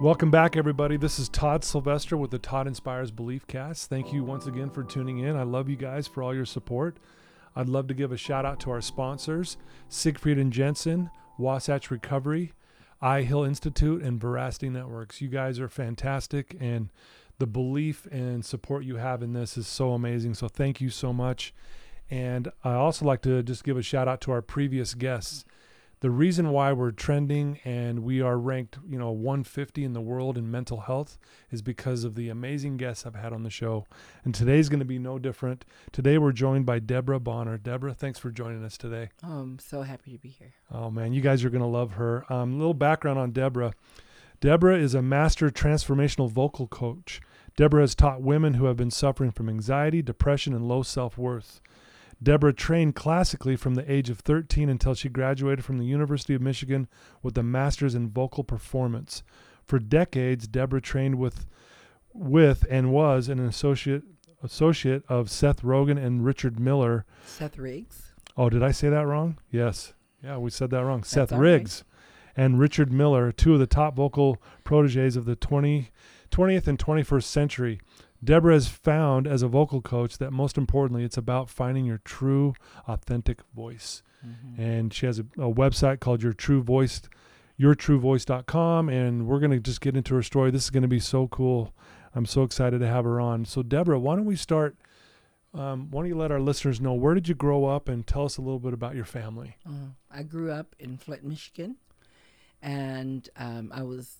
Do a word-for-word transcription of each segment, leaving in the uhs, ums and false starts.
Welcome back, everybody. This is Todd Sylvester with the Todd Inspires Belief Cast. Thank you once again for tuning in. I love you guys for all your support. I'd love to give a shout out to our sponsors, Siegfried and Jensen, Wasatch Recovery, I Hill Institute, and Veracity Networks. You guys are fantastic, and the belief and support you have in this is so amazing. So thank you so much. And I also like to just give a shout out to our previous guests. The reason why we're trending and we are ranked, you know, one fifty in the world in mental health is because of the amazing guests I've had on the show. And today's going to be no different. Today we're joined by Deborah Bonner. Deborah, thanks for joining us today. Oh, I'm so happy to be here. Oh man, you guys are going to love her. A um, little background on Deborah. Deborah is a master transformational vocal coach. Deborah has taught women who have been suffering from anxiety, depression, and low self-worth. Deborah trained classically from the age of thirteen until she graduated from the University of Michigan with a master's in vocal performance. For decades, Deborah trained with with, and was an associate associate of Seth Rogen and Richard Miller. Seth Riggs. Oh, did I say that wrong? Yes. Yeah, we said that wrong. That's Seth Riggs right. And Richard Miller, two of the top vocal proteges of the twentieth and twenty-first century. Deborah has found as a vocal coach that most importantly, it's about finding your true, authentic voice. Mm-hmm. And she has a, a website called Your True Voice, your true voice dot com. And we're going to just get into her story. This is going to be so cool. I'm so excited to have her on. So Deborah, why don't we start, um, why don't you let our listeners know, where did you grow up and tell us a little bit about your family? Uh, I grew up in Flint, Michigan, and um, I was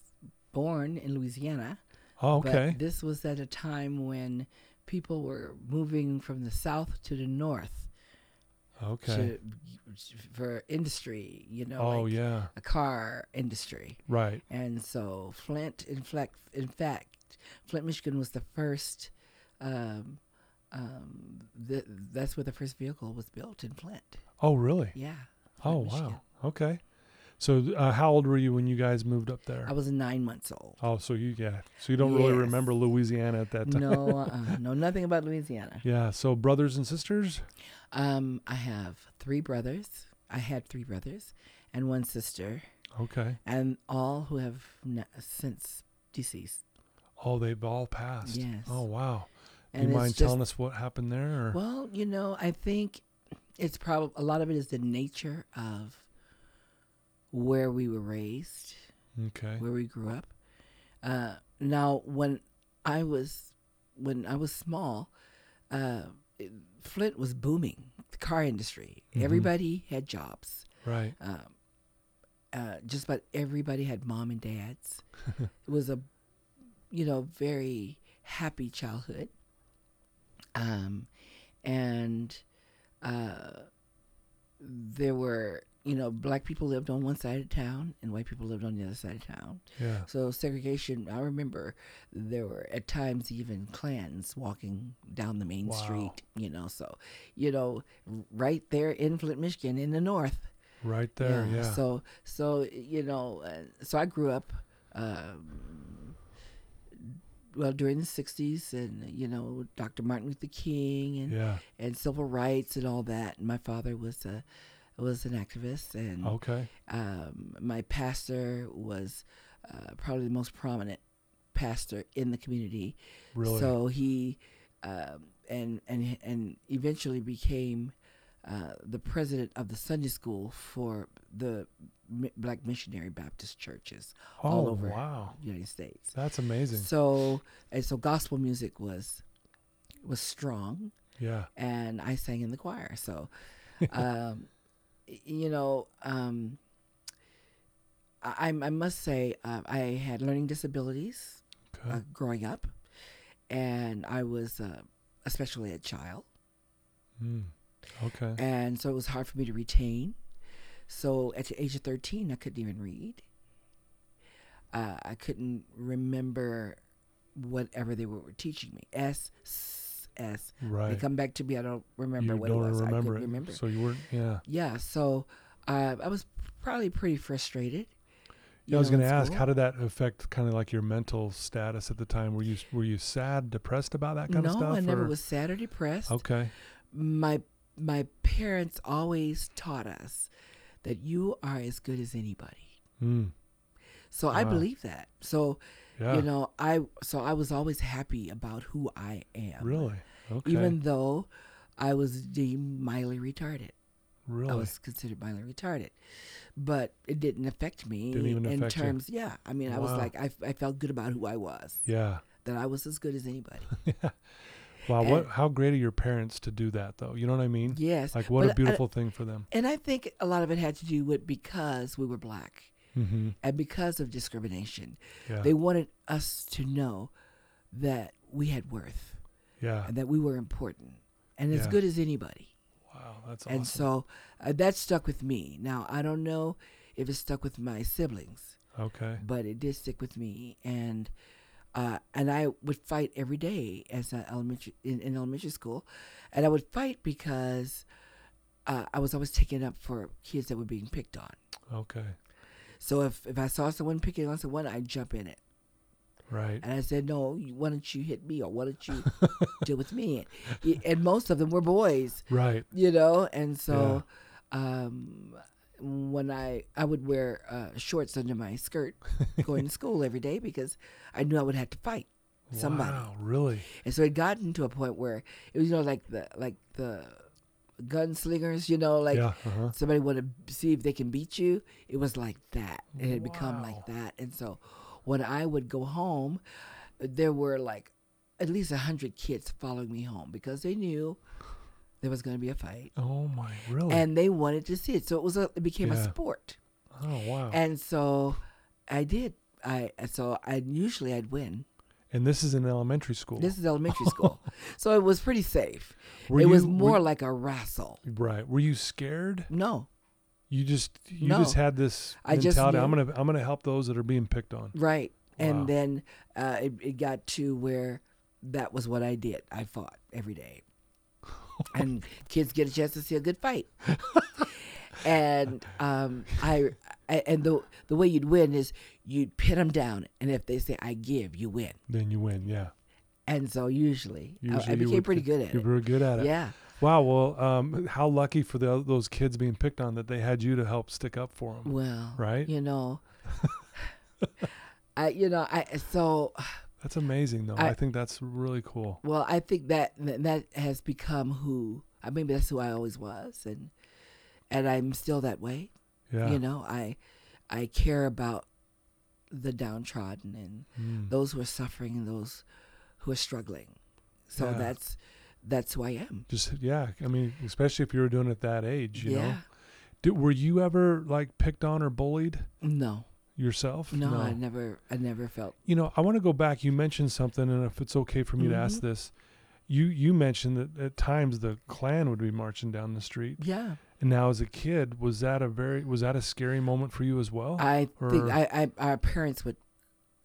born in Louisiana. Oh, okay. But this was at a time when people were moving from the south to the north. Okay. To, for industry, you know. Oh, like yeah. A car industry. Right. And so Flint, in fact, in fact Flint, Michigan was the first, um, um, the, that's where the first vehicle was built in Flint. Oh, really? Yeah. Flint, oh, Michigan. Wow. Okay. So uh, how old were you when you guys moved up there? I was nine months old. Oh, so you yeah, so you don't yes. really remember Louisiana at that time. No, uh, no, nothing about Louisiana. Yeah. So brothers and sisters? Um, I have three brothers. I had three brothers and one sister. Okay. And all who have n- since deceased. Oh, they've all passed. Yes. Oh wow. And do you mind just, telling us what happened there? Or? Well, you know, I think it's probably a lot of it is the nature of where we were raised, okay, where we grew up. Uh, now, when I was when I was small, uh, it, Flint was booming. The car industry, mm-hmm. Everybody had jobs. Right. Um, uh, just about everybody had mom and dads. It was a, you know, very happy childhood. Um, and uh, there were. You know, black people lived on one side of town and white people lived on the other side of town. Yeah. So segregation, I remember there were at times even clans walking down the main wow. street, you know. So, you know, right there in Flint, Michigan, in the north. Right there, yeah. yeah. So, so you know, uh, so I grew up, um, well, during the sixties and, you know, Doctor Martin Luther King and, yeah. and civil rights and all that. And my father was a... was an activist, and okay. um, my pastor was uh, probably the most prominent pastor in the community. Really? So he um, and and and eventually became uh, the president of the Sunday school for the Mi- Black Missionary Baptist Churches oh, all over wow. the United States. That's amazing. So and so gospel music was was strong. Yeah, and I sang in the choir. So. Um, You know, um, I, I must say uh, I had learning disabilities okay. uh, growing up, and I was uh, a special ed child. Mm. Okay. And so it was hard for me to retain. So at the age of thirteen, I couldn't even read. Uh, I couldn't remember whatever they were teaching me. S S. Right. They come back to me. I don't remember you what don't it was. Remember I couldn't remember. So you weren't, yeah. Yeah, so uh, I was probably pretty frustrated. Yeah, I was going to ask, how did that affect kind of like your mental status at the time? Were you were you sad, depressed about that kind no, of stuff? No, I never or? was sad or depressed. Okay. My my parents always taught us that you are as good as anybody. Mm. So wow. I believe that. So, yeah. you know, I so I was always happy about who I am. Really? Okay. Even though I was deemed mildly retarded. Really? I was considered mildly retarded. But it didn't affect me didn't even in affect terms. You. Yeah. I mean, wow. I was like, I, I felt good about who I was. Yeah. That I was as good as anybody. yeah. Wow. And what? How great are your parents to do that, though? You know what I mean? Yes. Like, what a beautiful I, thing for them. And I think a lot of it had to do with because we were black mm-hmm. and because of discrimination. Yeah. They wanted us to know that we had worth. Yeah. And that we were important and yeah. as good as anybody. Wow, that's awesome. And so uh, that stuck with me. Now, I don't know if it stuck with my siblings. Okay. But it did stick with me. And uh, and I would fight every day as a elementary in, in elementary school. And I would fight because uh, I was always taken up for kids that were being picked on. Okay. So if, if I saw someone picking on someone, I'd jump in it. Right. And I said, no, why don't you hit me or why don't you deal with me? And most of them were boys. Right. You know, and so yeah. um, when I, I would wear uh, shorts under my skirt going to school every day because I knew I would have to fight somebody. Wow, really? And so it got into a point where it was, you know, like the, like the gunslingers, you know, like yeah, uh-huh. somebody wanted to see if they can beat you. It was like that. It had wow. become like that. And so when I would go home, there were like at least one hundred kids following me home because they knew there was going to be a fight. Oh, my, really? And they wanted to see it. So it was a, it became yeah. a sport. Oh, wow. And so I did. I So I usually I'd win. And this is in elementary school. This is elementary school. So it was pretty safe. Were it you, was more were, like a wrestle. Right. Were you scared? No. You just you no. just had this mentality. I'm gonna I'm gonna help those that are being picked on. Right, wow. And then uh, it it got to where that was what I did. I fought every day, and kids get a chance to see a good fight. and um, I, I and the the way you'd win is you'd pin them down, and if they say I give, you win. Then you win, yeah. And so usually, usually I, I became pretty good at it. You were good at it. Yeah. Wow. Well, um, how lucky for the, those kids being picked on that they had you to help stick up for them. Well, right. You know, I, you know, I, so. That's amazing though. I, I think that's really cool. Well, I think that, that has become who, I mean, that's who I always was. And, and I'm still that way. Yeah. You know, I, I care about the downtrodden and mm. those who are suffering and those who are struggling. So yeah. that's, That's who I am. Just yeah, I mean, especially if you were doing it at that age, you yeah. know. Did, were you ever like picked on or bullied? No. Yourself? No, no, I never. I never felt. You know, I want to go back. You mentioned something, and if it's okay for me mm-hmm. to ask this, you you mentioned that at times the Klan would be marching down the street. Yeah. And now, as a kid, was that a very was that a scary moment for you as well? I or? think I, I our parents would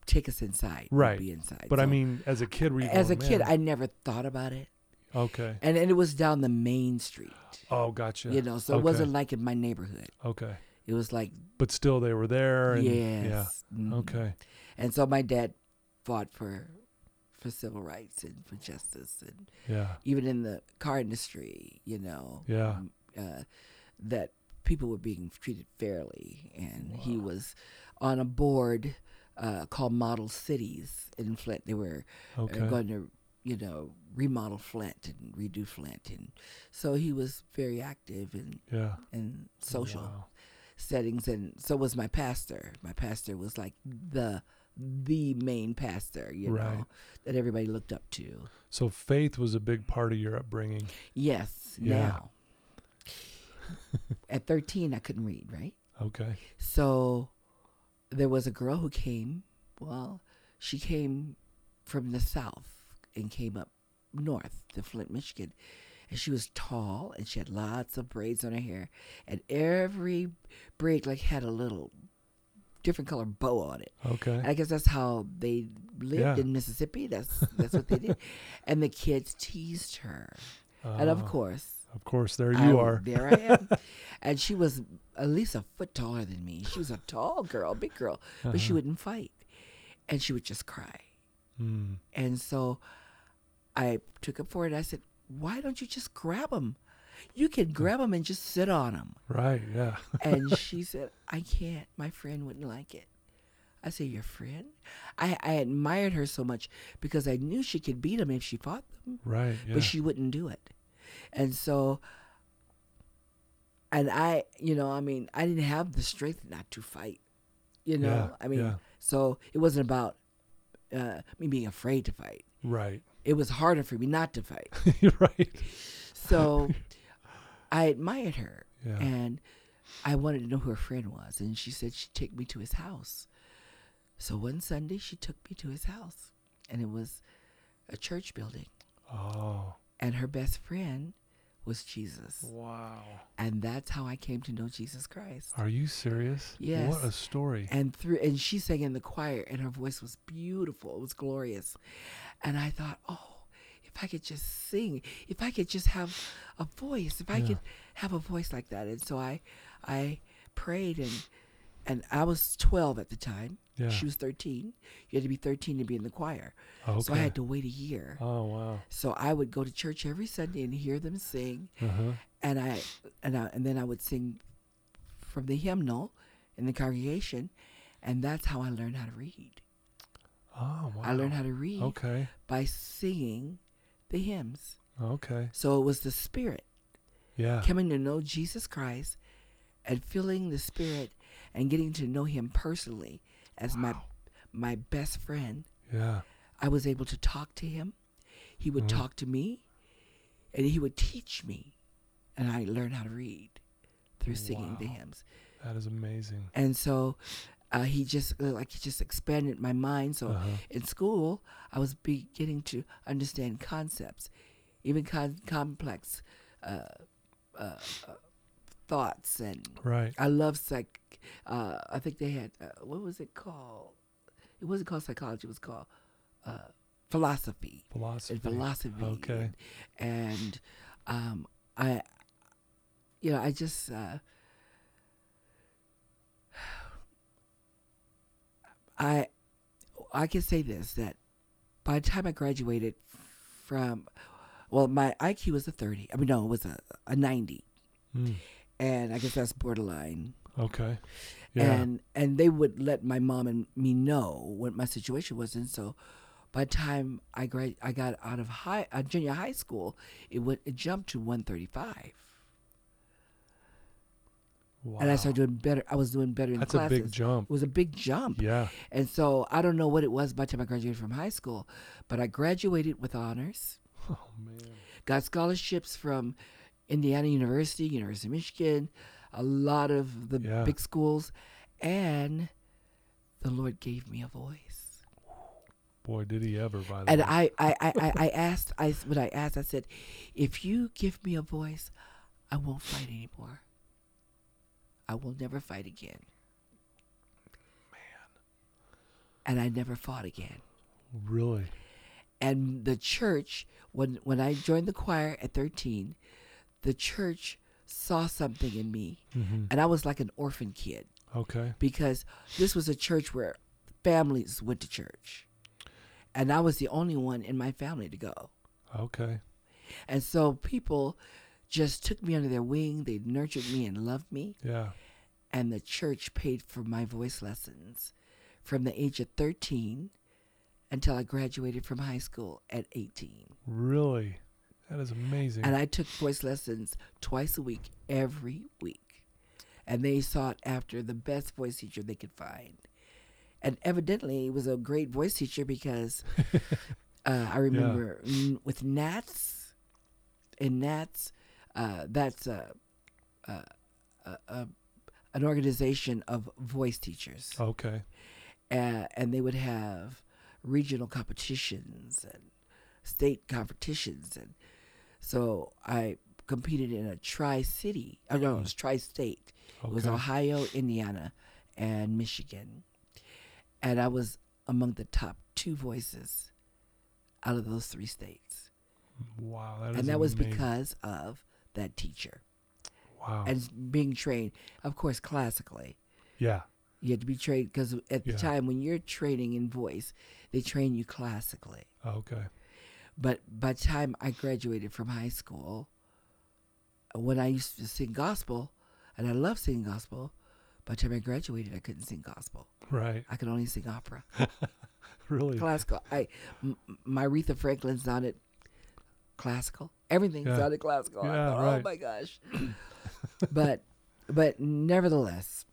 take us inside. Right. Be inside. But so, I mean, as a kid, were you as going, a kid, Man. I never thought about it. Okay. And and it was down the main street. Oh, gotcha. You know, so okay. it wasn't like in my neighborhood. Okay. It was like. But still, they were there. And, yes. Yeah. Mm-hmm. Okay. And so my dad fought for, for civil rights and for justice and yeah. even in the car industry, you know. Yeah. Uh, that people were being treated fairly, and wow. he was on a board uh, called Model Cities in Flint. They were okay. uh, going to. You know, remodel Flint and redo Flint, and so he was very active in yeah. in social wow. settings, and so was my pastor. My pastor was like the the main pastor, you right. know, that everybody looked up to. So faith was a big part of your upbringing. Yes. Yeah. Now, at thirteen, I couldn't read. Right. Okay. So there was a girl who came. Well, she came from the South. And came up north to Flint, Michigan. And she was tall, and she had lots of braids on her hair. And every braid like had a little different color bow on it. Okay. And I guess that's how they lived yeah. in Mississippi. That's that's what they did. And the kids teased her. Uh, and of course. Of course, there you I'm, are. There I am. And she was at least a foot taller than me. She was a tall girl, big girl. But uh-huh. she wouldn't fight. And she would just cry. Mm. And so I took up for it. I said, why don't you just grab them? You can grab them and just sit on them. Right, yeah. And she said, I can't. My friend wouldn't like it. I said, your friend? I, I admired her so much because I knew she could beat them if she fought them. Right, yeah. But she wouldn't do it. And so, and I, you know, I mean, I didn't have the strength not to fight. You know, yeah, I mean, yeah. so it wasn't about uh, me being afraid to fight. Right. It was harder for me not to fight. Right. So I admired her. Yeah. And I wanted to know who her friend was. And she said she'd take me to his house. So one Sunday she took me to his house. And it was a church building. Oh. And her best friend was Jesus. Wow. And that's how I came to know Jesus Christ. Are you serious? Yes. What a story. And through and she sang in the choir, and her voice was beautiful. It was glorious. And I thought, oh, if I could just sing, if I could just have a voice, if I yeah. could have a voice like that. And so I I prayed, and and I was twelve at the time. Yeah. She was thirteen. You had to be thirteen to be in the choir. Okay. So I had to wait a year. Oh, wow. So I would go to church every Sunday and hear them sing. Uh-huh. And I and I, and then I would sing from the hymnal in the congregation. And that's how I learned how to read. Oh, wow. I learned how to read okay. by singing the hymns. Okay. So it was the Spirit. Yeah. Coming to know Jesus Christ and feeling the Spirit and getting to know him personally. As wow. my my best friend, yeah, I was able to talk to him. He would mm-hmm. talk to me, and he would teach me, and I learned how to read through singing wow. the hymns. That is amazing. And so, uh, he just like he just expanded my mind. So uh-huh. in school, I was beginning to understand concepts, even con- complex uh, uh, thoughts, and right. I love psych. Uh, I think they had, uh, what was it called? It wasn't called psychology. It was called uh, philosophy. Philosophy. And philosophy. Okay. And, and um, I, you know, I just, uh, I, I can say this, that by the time I graduated from, well, my I Q was a thirty. I mean, no, it was a, a ninety. Mm. And I guess that's borderline. Okay. Yeah. And and they would let my mom and me know what my situation was, and so by the time I grad, I got out of high uh, junior high school, it would it jumped to one thirty-five. Wow. And I started doing better. I was doing better in That's classes. That's a big jump. It was a big jump. Yeah. And so I don't know what it was by the time I graduated from high school, but I graduated with honors. Oh man. Got scholarships from Indiana University, University of Michigan. A lot of the yeah. big schools, and the Lord gave me a voice. Boy, did he ever, by the and way. And I, I, I, I asked, I, when I asked, I said, if you give me a voice, I won't fight anymore. I will never fight again. Man. And I never fought again. Really? And the church, when, when I joined the choir at thirteen, the church saw something in me, mm-hmm. and I was like an orphan kid. Okay. Because this was a church where families went to church, and I was the only one in my family to go. Okay. And so people just took me under their wing. They nurtured me and loved me. Yeah. And the church paid for my voice lessons from the age of thirteen until I graduated from high school at eighteen. Really? That is amazing. And I took voice lessons twice a week, every week. And they sought after the best voice teacher they could find. And evidently, he was a great voice teacher because uh, I remember yeah. n- with Nats, and Nats, uh, that's a, a, a, a, an organization of voice teachers. Okay. Uh, and they would have regional competitions and state competitions, and so I competed in a tri-city. Oh, no, it was tri-state. Okay. It was Ohio, Indiana, and Michigan. And I was among the top two voices out of those three states. Wow. That is and that amazing. Was because of that teacher. Wow. And being trained, of course, classically. Yeah. You had to be trained because at the yeah. time when you're training in voice, they train you classically. Okay. But by the time I graduated from high school, when I used to sing gospel, and I love singing gospel, by the time I graduated, I couldn't sing gospel. Right. I could only sing opera. Really? Classical. I, m- my Aretha Franklin sounded classical. Everything yeah. sounded classical. Yeah, I thought, right. Oh my gosh. but, but nevertheless.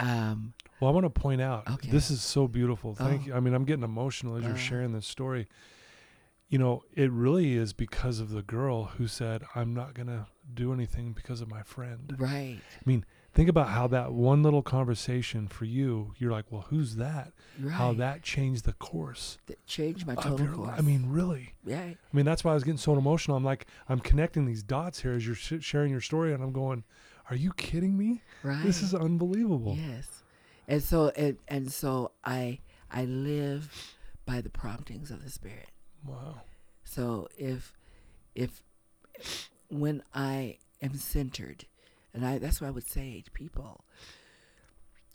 Um, well, I want to point out, okay. This is so beautiful. Thank oh. you. I mean, I'm getting emotional as uh, you're sharing this story. You know, it really is because of the girl who said, I'm not going to do anything because of my friend. Right. I mean, think about how that one little conversation for you, you're like, well, who's that? Right. How that changed the course. That changed my total your, course. I mean, really. Yeah. I mean, that's why I was getting so emotional. I'm like, I'm connecting these dots here as you're sh- sharing your story. And I'm going, are you kidding me? Right. This is unbelievable. Yes. And so, and, and so I, I live by the promptings of the Spirit. Wow. So if, if, when I am centered, and I, that's what I would say to people.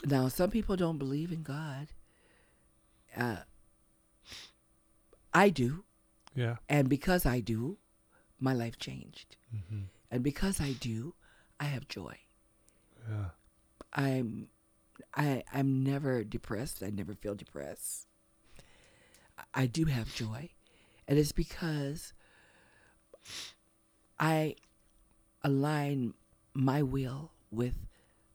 Now, some people don't believe in God. Uh, I do. Yeah. And because I do, my life changed. Mm-hmm. And because I do, I have joy. Yeah. I'm, I, I'm never depressed. I never feel depressed. I do have joy. And it's because I align my will with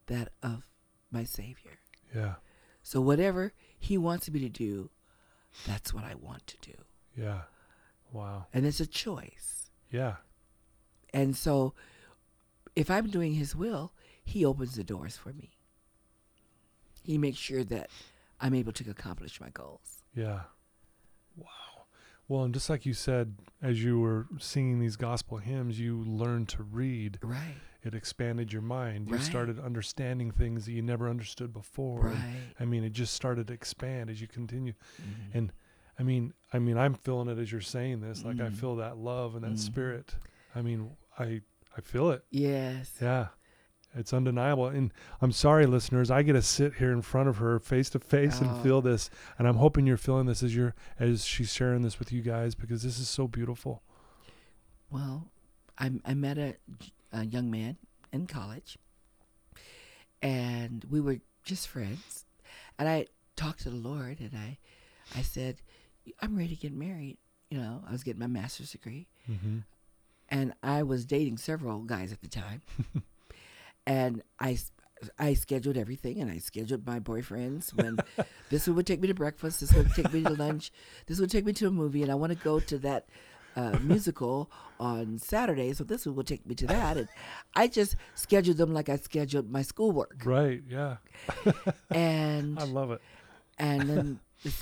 that of my Savior. Yeah. So whatever He wants me to do, that's what I want to do. Yeah. Wow. And it's a choice. Yeah. And so if I'm doing His will, He opens the doors for me. He makes sure that I'm able to accomplish my goals. Yeah. Wow. Well, and just like you said, as you were singing these gospel hymns, you learned to read. Right. It expanded your mind. Right. You started understanding things that you never understood before. Right. And, I mean, it just started to expand as you continue. Mm-hmm. And I mean, I mean, I'm feeling it as you're saying this. Mm-hmm. Like I feel that love and that mm-hmm. spirit. I mean, I I feel it. Yes. Yeah. It's undeniable. And I'm sorry, listeners, I get to sit here in front of her face to face and feel this. And I'm hoping you're feeling this as you're, as she's sharing this with you guys, because this is so beautiful. Well, I, I met a, a young man in college, and we were just friends. And I talked to the Lord, and I, I said, I'm ready to get married. You know, I was getting my master's degree. Mm-hmm. And I was dating several guys at the time. And I, I scheduled everything, and I scheduled my boyfriends when this one would take me to breakfast, this one would take me to lunch, this would take me to a movie, and I want to go to that uh, musical on Saturday, so this one would take me to that. And I just scheduled them like I scheduled my schoolwork. Right, yeah. And I love it. And then the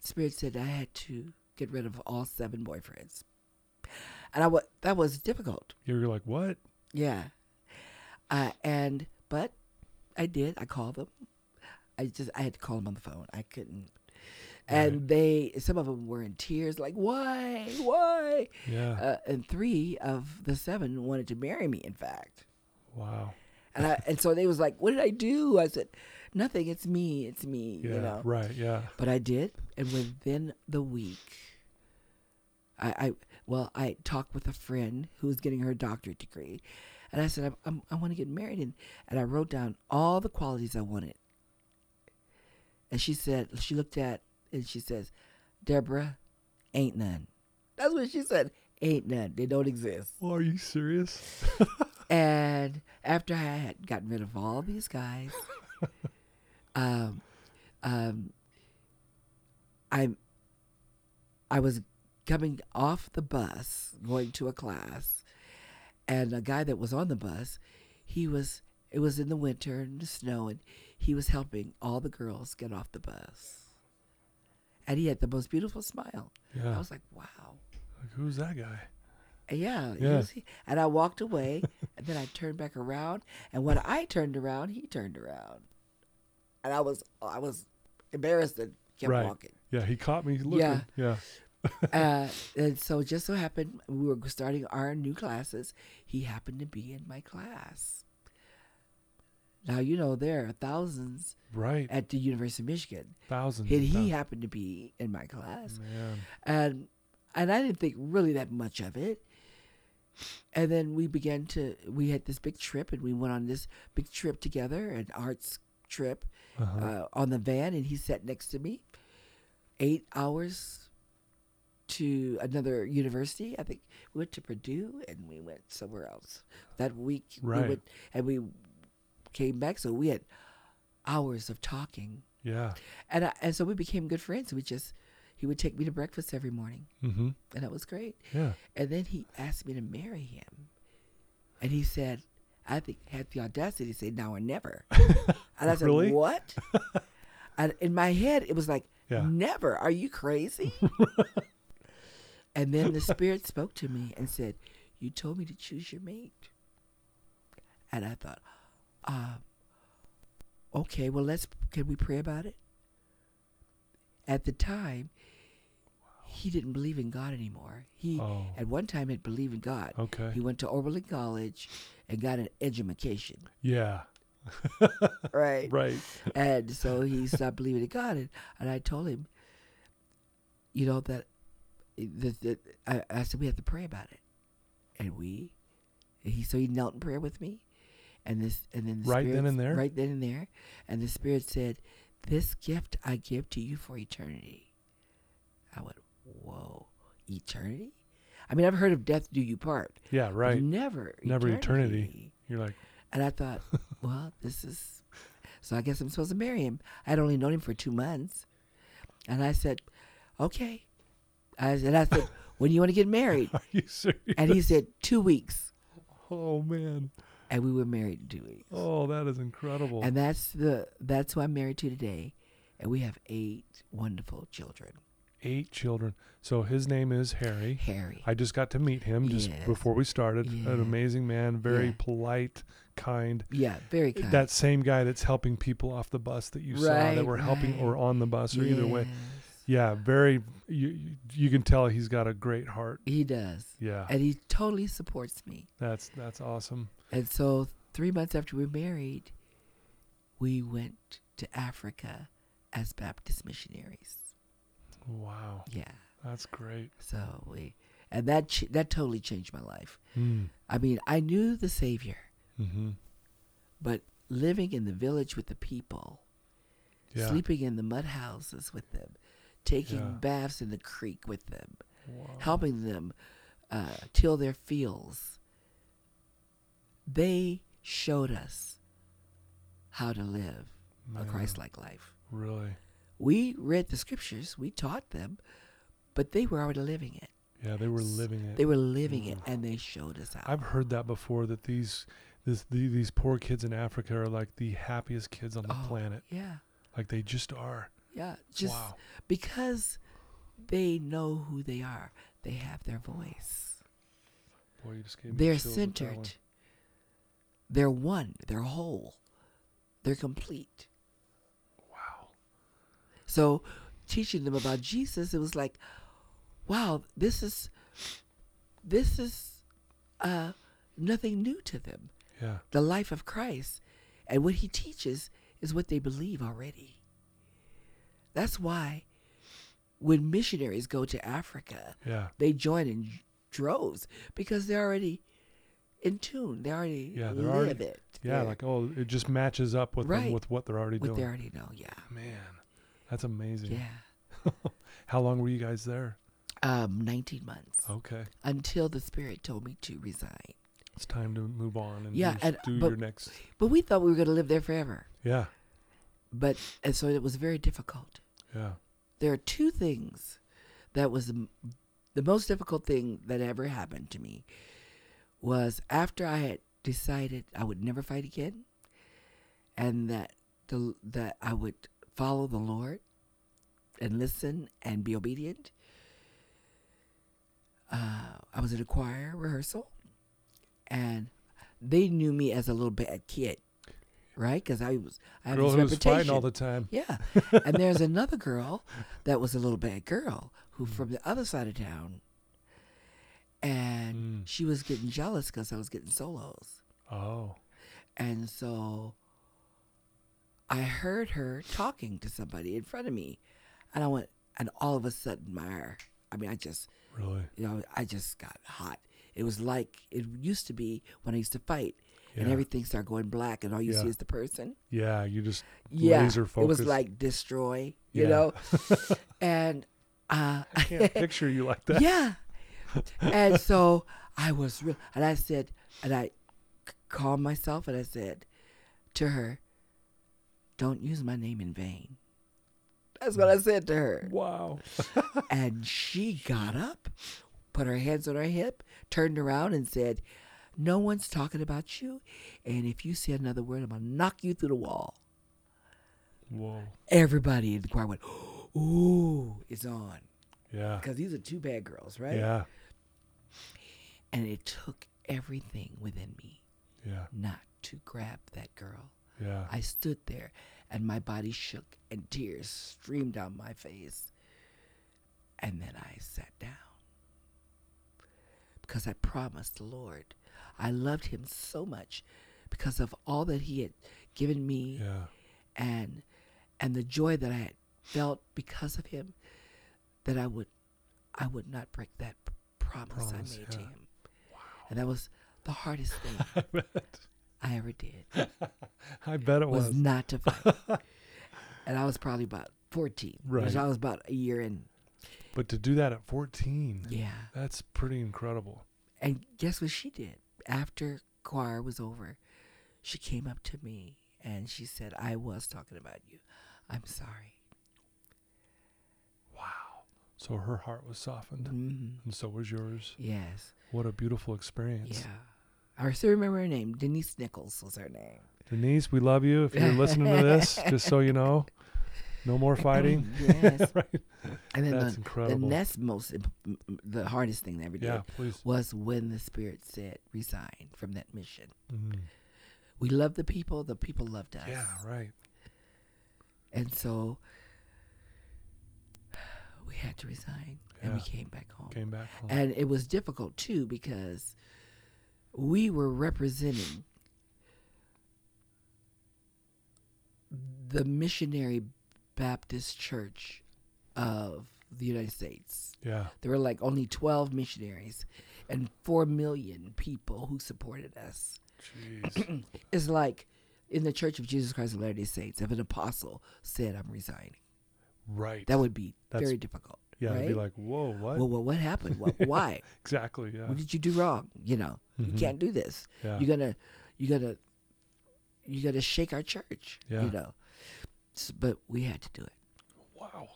Spirit said I had to get rid of all seven boyfriends. And I w- that was difficult. You were like, what? Yeah. Uh, and, but I did, I called them. I just, I had to call them on the phone. I couldn't. And right. they, some of them were in tears, like, why, why? Yeah. Uh, and three of the seven wanted to marry me, in fact. Wow. And I, and so they was like, what did I do? I said, nothing, it's me, it's me, yeah, you know? Right, yeah. But I did. And within the week, I, I, well, I talked with a friend who was getting her doctorate degree. And I said, I'm, I'm, I want to get married. And, and I wrote down all the qualities I wanted. And she said, she looked at, and she says, Deborah, ain't none. That's what she said. Ain't none. They don't exist. Well, are you serious? And after I had gotten rid of all these guys, um, um, I, I was coming off the bus, going to a class. And a guy that was on the bus, he was, it was in the winter and the snow, and he was helping all the girls get off the bus. And he had the most beautiful smile. Yeah. I was like, wow. Like, who's that guy? And yeah. yeah. He was, he, and I walked away, and then I turned back around. And when I turned around, he turned around. and I was I was embarrassed and kept right. walking. Yeah, he caught me looking. Yeah. yeah. uh, and so just so happened, we were starting our new classes. He happened to be in my class. Now, you know, there are thousands right. at the University of Michigan. Thousands. And he thousands. happened to be in my class. Man. And and I didn't think really that much of it. And then we began to, we had this big trip, and we went on this big trip together, an arts trip uh-huh. uh, on the van. And he sat next to me, eight hours to another university. I think we went to Purdue, and we went somewhere else. That week, right. we went, and we... came back, so we had hours of talking. Yeah, and I, and so we became good friends. We just he would take me to breakfast every morning, mm-hmm. and that was great. Yeah, and then he asked me to marry him, and he said, I think had the audacity to say now or never, and I said, really? What? And in my head, it was like, yeah. never. Are you crazy? And then the Spirit spoke to me and said, you told me to choose your mate, and I thought. Um, okay, well, let's, can we pray about it? At the time, wow. he didn't believe in God anymore. He, oh. at one time, had believed in God. Okay. He went to Oberlin College and got an edumacation. Yeah. right. Right. And so he stopped believing in God. And, and I told him, you know, that, that, that I, I said, we have to pray about it. And we, and he, so he knelt in prayer with me. And this, and then the right Spirit, then and there, right then and there, and the Spirit said, "This gift I give to you for eternity." I went, "Whoa, eternity!" I mean, I've heard of death do you part. Yeah, right. Never, never eternity. eternity. You're like, and I thought, well, this is. So I guess I'm supposed to marry him. I'd only known him for two months, and I said, "Okay." I said, "I said, when do you want to get married?" Are you serious? And he said, two weeks. Oh man. And we were married in two weeks. Oh, that is incredible. And that's the that's who I'm married to today. And we have eight wonderful children. Eight children. So his name is Harry. Harry. I just got to meet him just yes. before we started. Yes. An amazing man, very yeah. polite, kind. Yeah, very kind. That same guy that's helping people off the bus that you right, saw that were right. helping or on the bus or yes. either way. Yeah, very, you you can tell he's got a great heart. He does. Yeah. And he totally supports me. That's that's awesome. And so three months after we were married, we went to Africa as Baptist missionaries. Wow. Yeah. That's great. So we, and that ch- that totally changed my life. Mm. I mean, I knew the Savior, mm-hmm. but living in the village with the people, yeah. sleeping in the mud houses with them, taking yeah. baths in the creek with them, wow. helping them uh, till their fields. They showed us how to live Man. a Christ-like life. Really? We read the scriptures. We taught them, but they were already living it. Yeah, they were living it. They were living mm. it, and they showed us how. I've heard that before, that these this, the, these poor kids in Africa are like the happiest kids on the oh, planet. Yeah. Like they just are. Yeah, just wow. because they know who they are. They have their voice. Boy, you just gave me They're centered. They're one. They're whole. They're complete. Wow. So teaching them about Jesus, it was like, wow, this is this is uh, nothing new to them. Yeah. The life of Christ and what he teaches is what they believe already. That's why when missionaries go to Africa, yeah. they join in droves because they're already in tune. They already yeah, live already, it. Yeah, they're, like, oh, it just matches up with right, them, with what they're already what doing. What they already know, yeah. Man, that's amazing. Yeah. How long were you guys there? Um, nineteen months. Okay. Until the Spirit told me to resign. It's time to move on and, yeah, and do but, your next. But we thought we were going to live there forever. Yeah. But, and so it was very difficult. Yeah. There are two things that was the, the most difficult thing that ever happened to me. Was after I had decided I would never fight again, and that the, that I would follow the Lord and listen and be obedient. Uh, I was at a choir rehearsal, and they knew me as a little bad kid. right? Because I was, I had girl this who reputation. Girl was fighting all the time. Yeah. And there's another girl that was a little bad girl who mm. from the other side of town, and mm. she was getting jealous because I was getting solos. Oh. And so I heard her talking to somebody in front of me, and I went, and all of a sudden, my, I mean, I just, really, you know, I just got hot. It was like it used to be when I used to fight, yeah. and everything started going black, and all you yeah. see is the person. Yeah, you just yeah. laser focus. It was like destroy, you yeah. know. And uh, I can't picture you like that. Yeah, and so I was real, and I said, and I calmed myself, and I said to her, "Don't use my name in vain." That's what I said to her. Wow. And she got up, put her hands on her hip, turned around and said, "No one's talking about you. And if you say another word, I'm going to knock you through the wall." Whoa. Everybody in the choir went, "Ooh, it's on." Yeah. Because these are two bad girls, right? Yeah. And it took everything within me yeah. not to grab that girl. Yeah. I stood there. And my body shook and tears streamed down my face. And then I sat down. Because I promised the Lord. I loved him so much because of all that he had given me. Yeah. And and the joy that I had felt because of him. That I would I would not break that promise, promise I made yeah. to him. Wow. And that was the hardest thing. I bet. I ever did. I bet it was. Was not to fight. And I was probably about fourteen. Right. Which I was about a year in. But to do that at fourteen. Yeah. That's pretty incredible. And guess what she did? After choir was over, she came up to me and she said, "I was talking about you. I'm sorry." Wow. So her heart was softened. Mm-hmm. And so was yours. Yes. What a beautiful experience. Yeah. I still remember her name. Denise Nichols was her name. Denise, we love you. If you're listening to this, just so you know, no more fighting. Yes. Right? And then that's the, incredible. The next most, the hardest thing I ever did yeah, please. was when the Spirit said, resign from that mission. Mm-hmm. We loved the people. The people loved us. Yeah, right. And so we had to resign, yeah. and we came back home. Came back home. And it was difficult, too, because we were representing the Missionary Baptist Church of the United States. Yeah. There were like only twelve missionaries and four million people who supported us. Jeez. It's like in the Church of Jesus Christ of Latter-day Saints, if an apostle said, "I'm resigning." Right. That would be That's very difficult. Yeah, right? I'd be like, "Whoa, what? Well, well what happened? What, why? Exactly, yeah. What did you do wrong? You know, mm-hmm. you can't do this. Yeah. You're gonna, you're gonna, you're gonna shake our church. Yeah. You know." So, but we had to do it. Wow,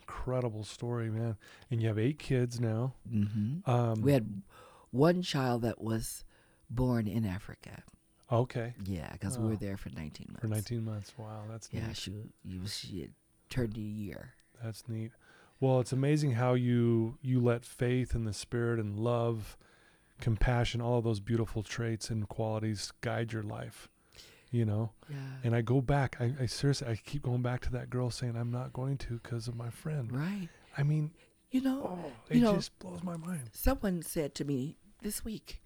incredible story, man! And you have eight kids now. Mm-hmm. Um, we had one child that was born in Africa. Okay. Yeah, because oh. we were there for nineteen months. For nineteen months, wow, that's yeah. Neat. She, she had turned a year. That's neat. Well, it's amazing how you you let faith and the Spirit and love, compassion, all of those beautiful traits and qualities guide your life, you know? Yeah. And I go back. I, I seriously, I keep going back to that girl saying, "I'm not going to because of my friend." Right. I mean, you know, oh, it you know, just blows my mind. Someone said to me this week,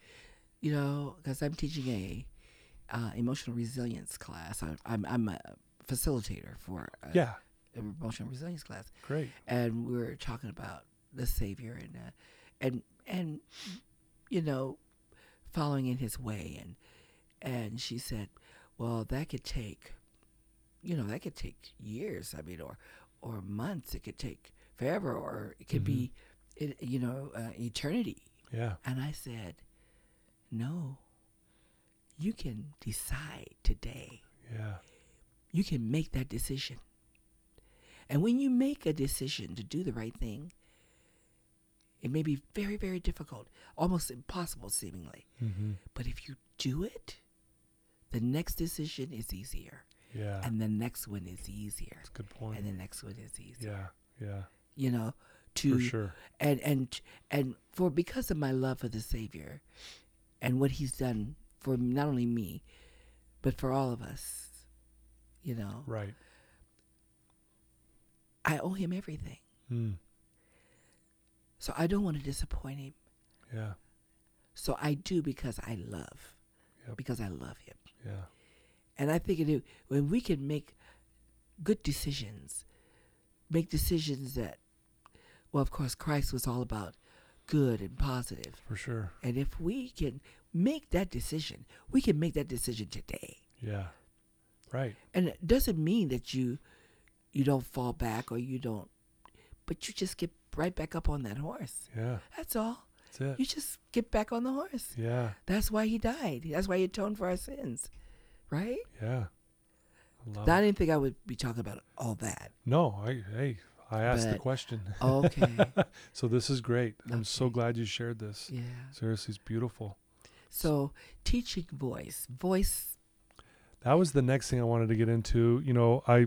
you know, because I'm teaching a uh, emotional resilience class. I, I'm, I'm a facilitator for a, yeah. emotional resilience class. Great. And we were talking about the Savior and uh, and and you know, following in his way, and and she said, "Well, that could take, you know, that could take years. I mean, or or months. It could take forever, or it could mm-hmm. be, it, you know, uh, eternity." Yeah. And I said, "No. You can decide today. Yeah. You can make that decision." And when you make a decision to do the right thing, it may be very, very difficult, almost impossible seemingly. Mm-hmm. But if you do it, the next decision is easier. Yeah. And the next one is easier. That's a good point. And the next one is easier. Yeah, yeah. You know, to for sure. And and and for because of my love for the Savior and what he's done for not only me, but for all of us, you know. Right. I owe him everything. Hmm. So I don't want to disappoint him. Yeah. So I do because I love. Yep. Because I love him. Yeah. And I think it, when we can make good decisions, make decisions that, well, of course, Christ was all about good and positive. For sure. And if we can make that decision, we can make that decision today. Yeah. Right. And it doesn't mean that you you don't fall back or you don't, but you just get right back up on that horse. Yeah. That's all. That's it. You just get back on the horse. Yeah. That's why he died. That's why he atoned for our sins. Right? Yeah. Love I didn't it. think I would be talking about all that. No, I hey, I asked but, the question. Okay. So this is great. Okay. I'm so glad you shared this. Yeah. Seriously, it's beautiful. So teaching voice, voice. That was the next thing I wanted to get into. You know, I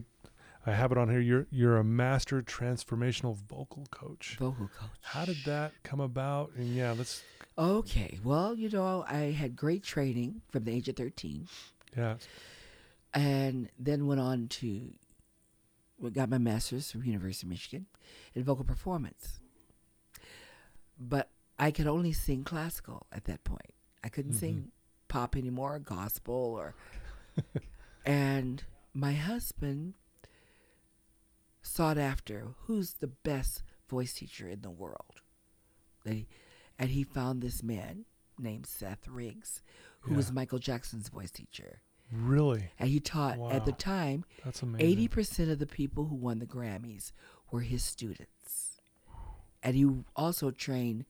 I have it on here. You're you're a master transformational vocal coach. Vocal coach. How did that come about? And yeah, let's. Okay. Well, you know, I had great training from the age of thirteen. Yeah. And then went on to, got my master's from University of Michigan in vocal performance. But I could only sing classical at that point. I couldn't mm-hmm. sing pop anymore, or gospel, or. And my husband sought after who's the best voice teacher in the world. And he, and he found this man named Seth Riggs, who yeah. was Michael Jackson's voice teacher. Really? And he taught, wow. at the time, that's amazing. eighty percent of the people who won the Grammys were his students. And he also trained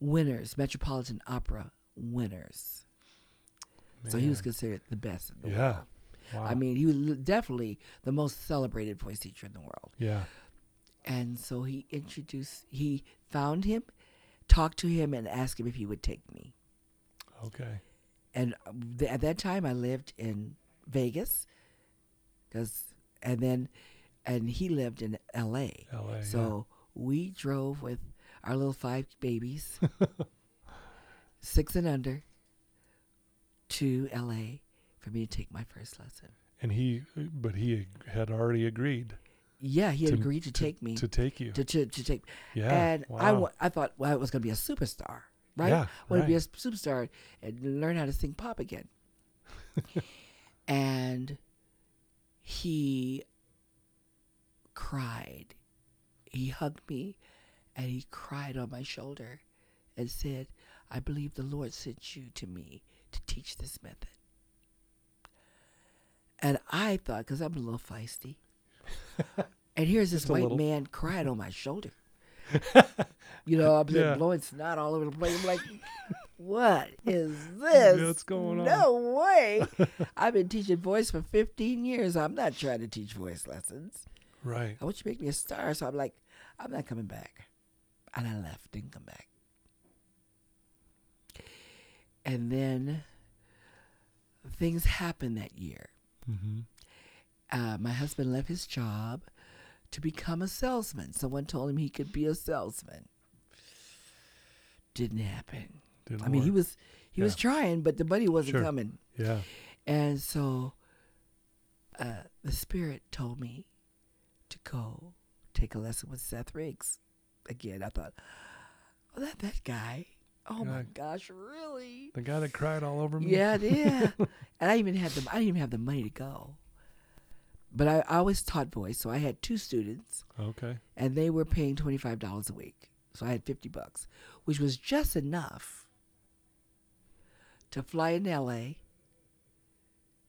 winners, Metropolitan Opera winners. Man. So he was considered the best in the yeah. world. Wow. I mean, he was definitely the most celebrated voice teacher in the world. Yeah. And so he introduced, he found him, talked to him, and asked him if he would take me. Okay. And th- at that time, I lived in Vegas, cause, and then, and he lived in L A. L A so yeah. we drove with our little five babies, six and under, to L A for me to take my first lesson. And he, but he had already agreed. Yeah, he had to, agreed to, to take me. To take you. To to, to take. Yeah. And wow. I, w- I thought, well, I was going to be a superstar. Right? Yeah, I wanted right. to be a superstar and learn how to sing pop again. And he cried. He hugged me and he cried on my shoulder and said, I believe the Lord sent you to me to teach this method. And I thought, because I'm a little feisty, and here's this white little... man crying on my shoulder. You know, I've been yeah. blowing snot all over the place. I'm like, what is this? What's going on? No way. I've been teaching voice for fifteen years. I'm not trying to teach voice lessons. Right. I want you to make me a star. So I'm like, I'm not coming back. And I left, didn't come back. And then things happened that year. Mm-hmm. Uh, my husband left his job to become a salesman. Someone told him he could be a salesman. Didn't happen. Didn't I mean, work. he was he yeah. was trying, but the money wasn't sure. coming. Yeah. And so uh, the Spirit told me to go take a lesson with Seth Riggs. Again, I thought, oh, that, that guy. Oh, yeah, my gosh, really? The guy that cried all over me? Yeah, yeah. And I even had the, I didn't even have the money to go. But I, I always taught voice, so I had two students. Okay. And they were paying twenty-five dollars a week. So I had fifty bucks, which was just enough to fly into L A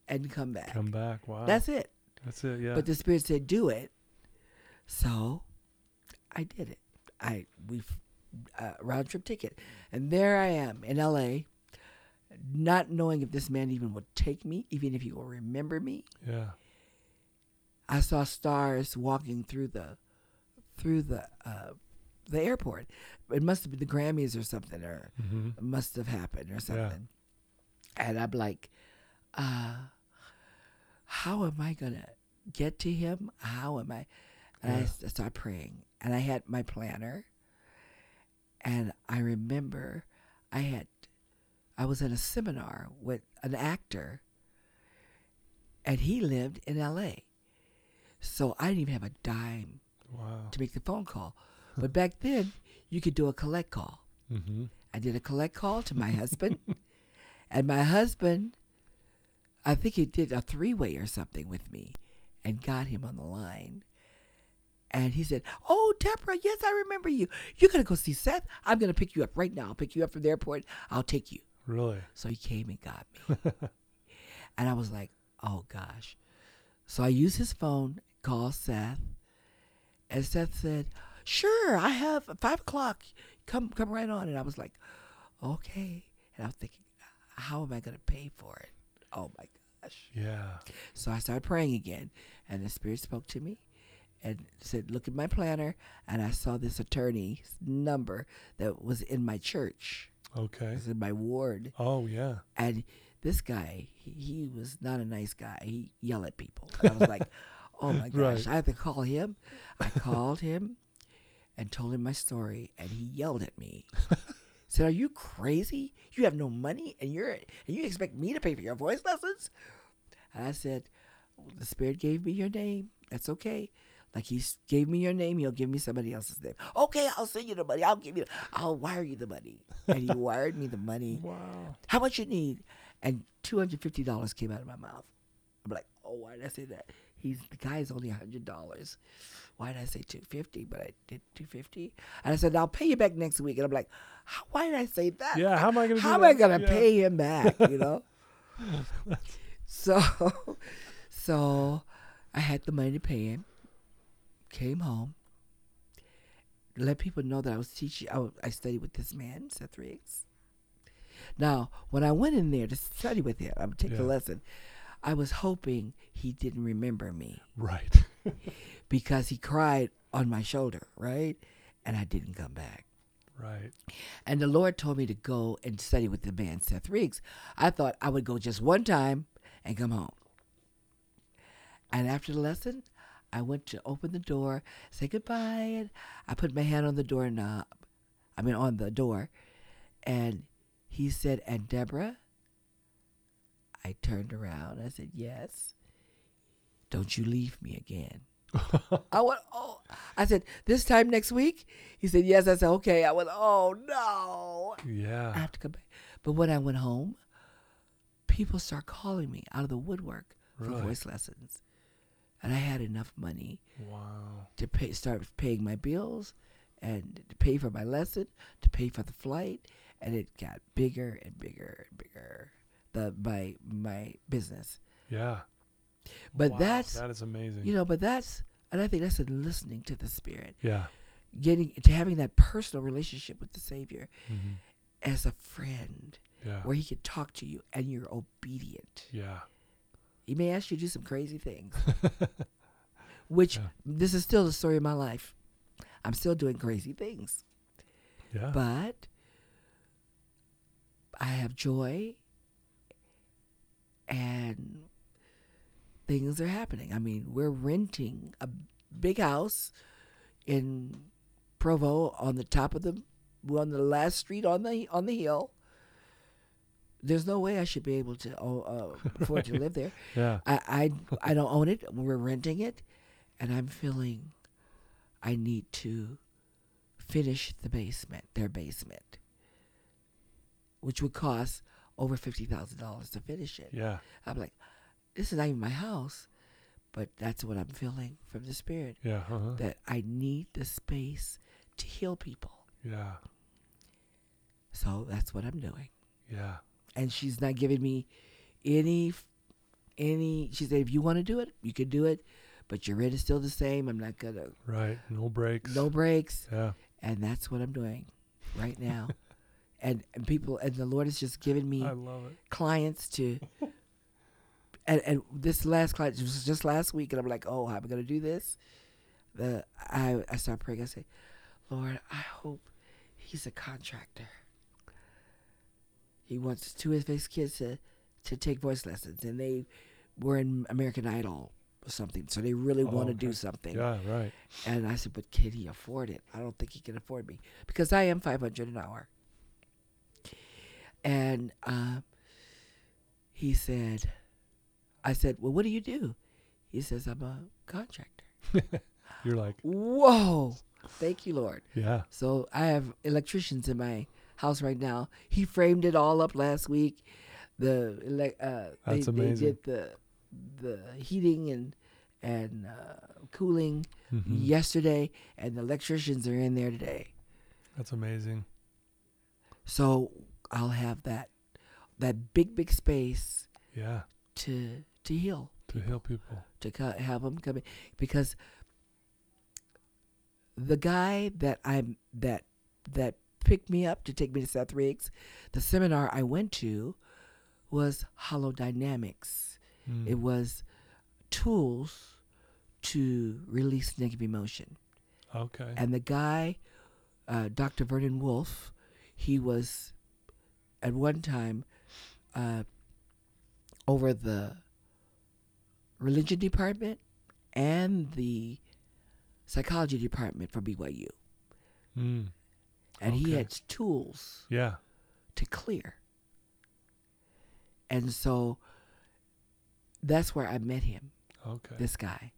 and come back. Come back, wow. That's it. That's it, yeah. But the Spirit said, do it. So I did it. I we uh, round-trip ticket. And there I am in L A, not knowing if this man even would take me, even if he will remember me. Yeah. I saw stars walking through the, through the, uh, the airport. It must have been the Grammys or something, or mm-hmm. it must have happened or something. Yeah. And I'm like, uh, how am I gonna get to him? How am I? And yeah. I, I started praying, and I had my planner. And I remember, I had, I was in a seminar with an actor. and he lived in L A. So I didn't even have a dime wow. to make the phone call. But back then, you could do a collect call. Mm-hmm. I did a collect call to my husband. And my husband, I think he did a three-way or something with me and got him on the line. And he said, oh, Deborah, yes, I remember you. You're going to go see Seth. I'm going to pick you up right now. I'll pick you up from the airport. I'll take you. Really? So he came and got me. And I was like, oh, gosh. So I used his phone, called Seth. And Seth said, sure, I have five o'clock. Come, come right on. And I was like, okay. And I was thinking, how am I going to pay for it? Oh, my gosh. Yeah. So I started praying again. And the Spirit spoke to me and said, look at my planner. And I saw this attorney's number that was in my church. Okay. It was in my ward. Oh, yeah. And this guy, he, he was not a nice guy. He yelled at people. And I was like, oh, my gosh. Right. I have to call him. I called him and told him my story. And he yelled at me. Said, are you crazy? You have no money, and you're and you expect me to pay for your voice lessons? And I said, well, the Spirit gave me your name. That's okay. Like he gave me your name, he'll give me somebody else's name. Okay, I'll send you the money. I'll give you. I'll wire you the money. And he wired me the money. Wow. How much you need? And two hundred fifty dollars came out of my mouth. I'm like, oh, why did I say that? He's the guy is only a hundred dollars. Why did I say two fifty? But I did two fifty. And I said, I'll pay you back next week. And I'm like, how, why did I say that? Yeah, how am I gonna how do am that? I gonna yeah. pay him back? You know. so, so I had the money to pay him. Came home. Let people know that I was teaching. I, I studied with this man, Seth Riggs. Now, when I went in there to study with him, I'm taking yeah. a lesson. I was hoping he didn't remember me. Right. Because he cried on my shoulder, right? And I didn't come back. Right. And the Lord told me to go and study with the man, Seth Riggs. I thought I would go just one time and come home. And after the lesson, I went to open the door, say goodbye, and I put my hand on the door knob. I mean, on the door. And he said, and Deborah? I turned around. I said, yes. Don't you leave me again. I went, oh. I said, this time next week? He said, yes. I said, okay. I went, oh, no. Yeah. I have to come back. But when I went home, people started calling me out of the woodwork really? for voice lessons. And I had enough money wow. to pay, start paying my bills and to pay for my lesson, to pay for the flight. And it got bigger and bigger and bigger. The my my business. Yeah. But wow, that's that is amazing. You know, but that's and I think that's in listening to the Spirit. Yeah. Getting to having that personal relationship with the Savior mm-hmm. as a friend. Yeah. Where he can talk to you and you're obedient. Yeah. He may ask you to do some crazy things. Which yeah. this is still the story of my life. I'm still doing crazy things. Yeah. But I have joy. And things are happening. I mean, we're renting a big house in Provo on the top of the, on the last street on the on the hill. There's no way I should be able to uh, afford to live there. Yeah. I, I I don't own it. We're renting it, and I'm feeling I need to finish the basement, their basement, which would cost over fifty thousand dollars to finish it. Yeah. I'm like, this is not even my house, but that's what I'm feeling from the Spirit. Yeah. Uh-huh. That I need the space to heal people. Yeah. So that's what I'm doing. Yeah. And she's not giving me any, any, she said, if you want to do it, you can do it, but your rent is still the same. I'm not going to. Right. No breaks. No breaks. Yeah. And that's what I'm doing right now. And, and people, and the Lord has just given me I love it. clients to, and, and this last client was just last week, and I'm like, oh, how am I going to do this? The I, I start praying. I say, Lord, I hope he's a contractor. He wants two of his kids to, to take voice lessons, and they were in American Idol or something, so they really oh, want to okay. do something. Yeah, right. And I said, but can he afford it? I don't think he can afford me, because I am five hundred dollars an hour. And uh, he said, I said, well, what do you do? He says, I'm a contractor. You're like, whoa, thank you, Lord. Yeah. So I have electricians in my house right now. He framed it all up last week. The uh, That's they, amazing. They did the the heating and and uh, cooling mm-hmm. yesterday, and the electricians are in there today. That's amazing. So I'll have that that big big space. Yeah. To to heal. To heal people. To co- have them come in, because the guy that I'm that that picked me up to take me to Seth Riggs, the seminar I went to, was holodynamics. Mm. It was tools to release negative emotion. Okay. And the guy, uh, Doctor Vernon Wolf, he was at one time uh, over the religion department and the psychology department for B Y U. Mm. And okay. he had tools yeah. to clear. And so that's where I met him, okay. this guy.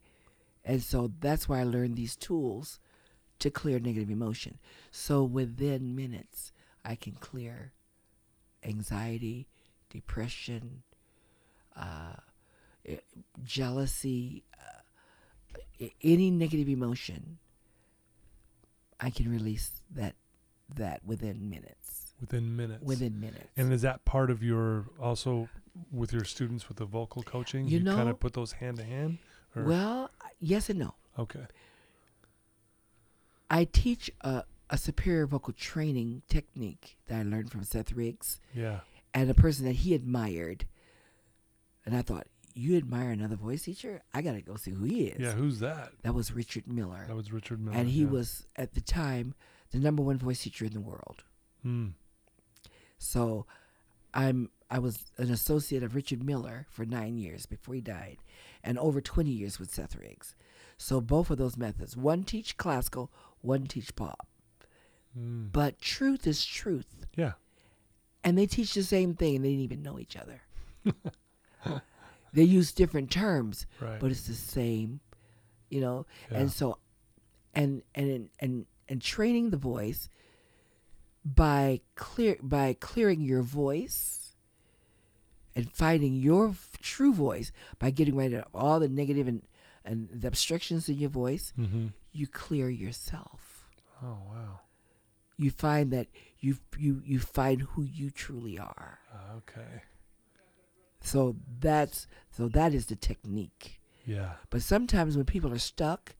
And so that's where I learned these tools to clear negative emotion. So within minutes, I can clear anxiety, depression, uh, jealousy, uh, any negative emotion. I can release that that within minutes. Within minutes. Within minutes. And is that part of your, also with your students with the vocal coaching? You, you know, kind of put those hand to hand? Well, yes and no. Okay. I teach a, a superior vocal training technique that I learned from Seth Riggs. Yeah. And a person that he admired. And I thought, you admire another voice teacher? I got to go see who he is. Yeah, who's that? That was Richard Miller. That was Richard Miller. And he yeah. was, at the time, the number one voice teacher in the world. Hmm. So I'm I was an associate of Richard Miller for nine years before he died, and over twenty years with Seth Riggs. So both of those methods, one teach classical, one teach pop. Mm. But truth is truth. Yeah. And they teach the same thing, and they didn't even know each other. They use different terms, right. but it's the same, you know. Yeah. And so and and and and training the voice By clear by clearing your voice and finding your f- true voice, by getting rid of all the negative and, and the obstructions in your voice, mm-hmm. you clear yourself. Oh wow! You find that you you you find who you truly are. Okay. So that's so that is the technique. Yeah. But sometimes when people are stuck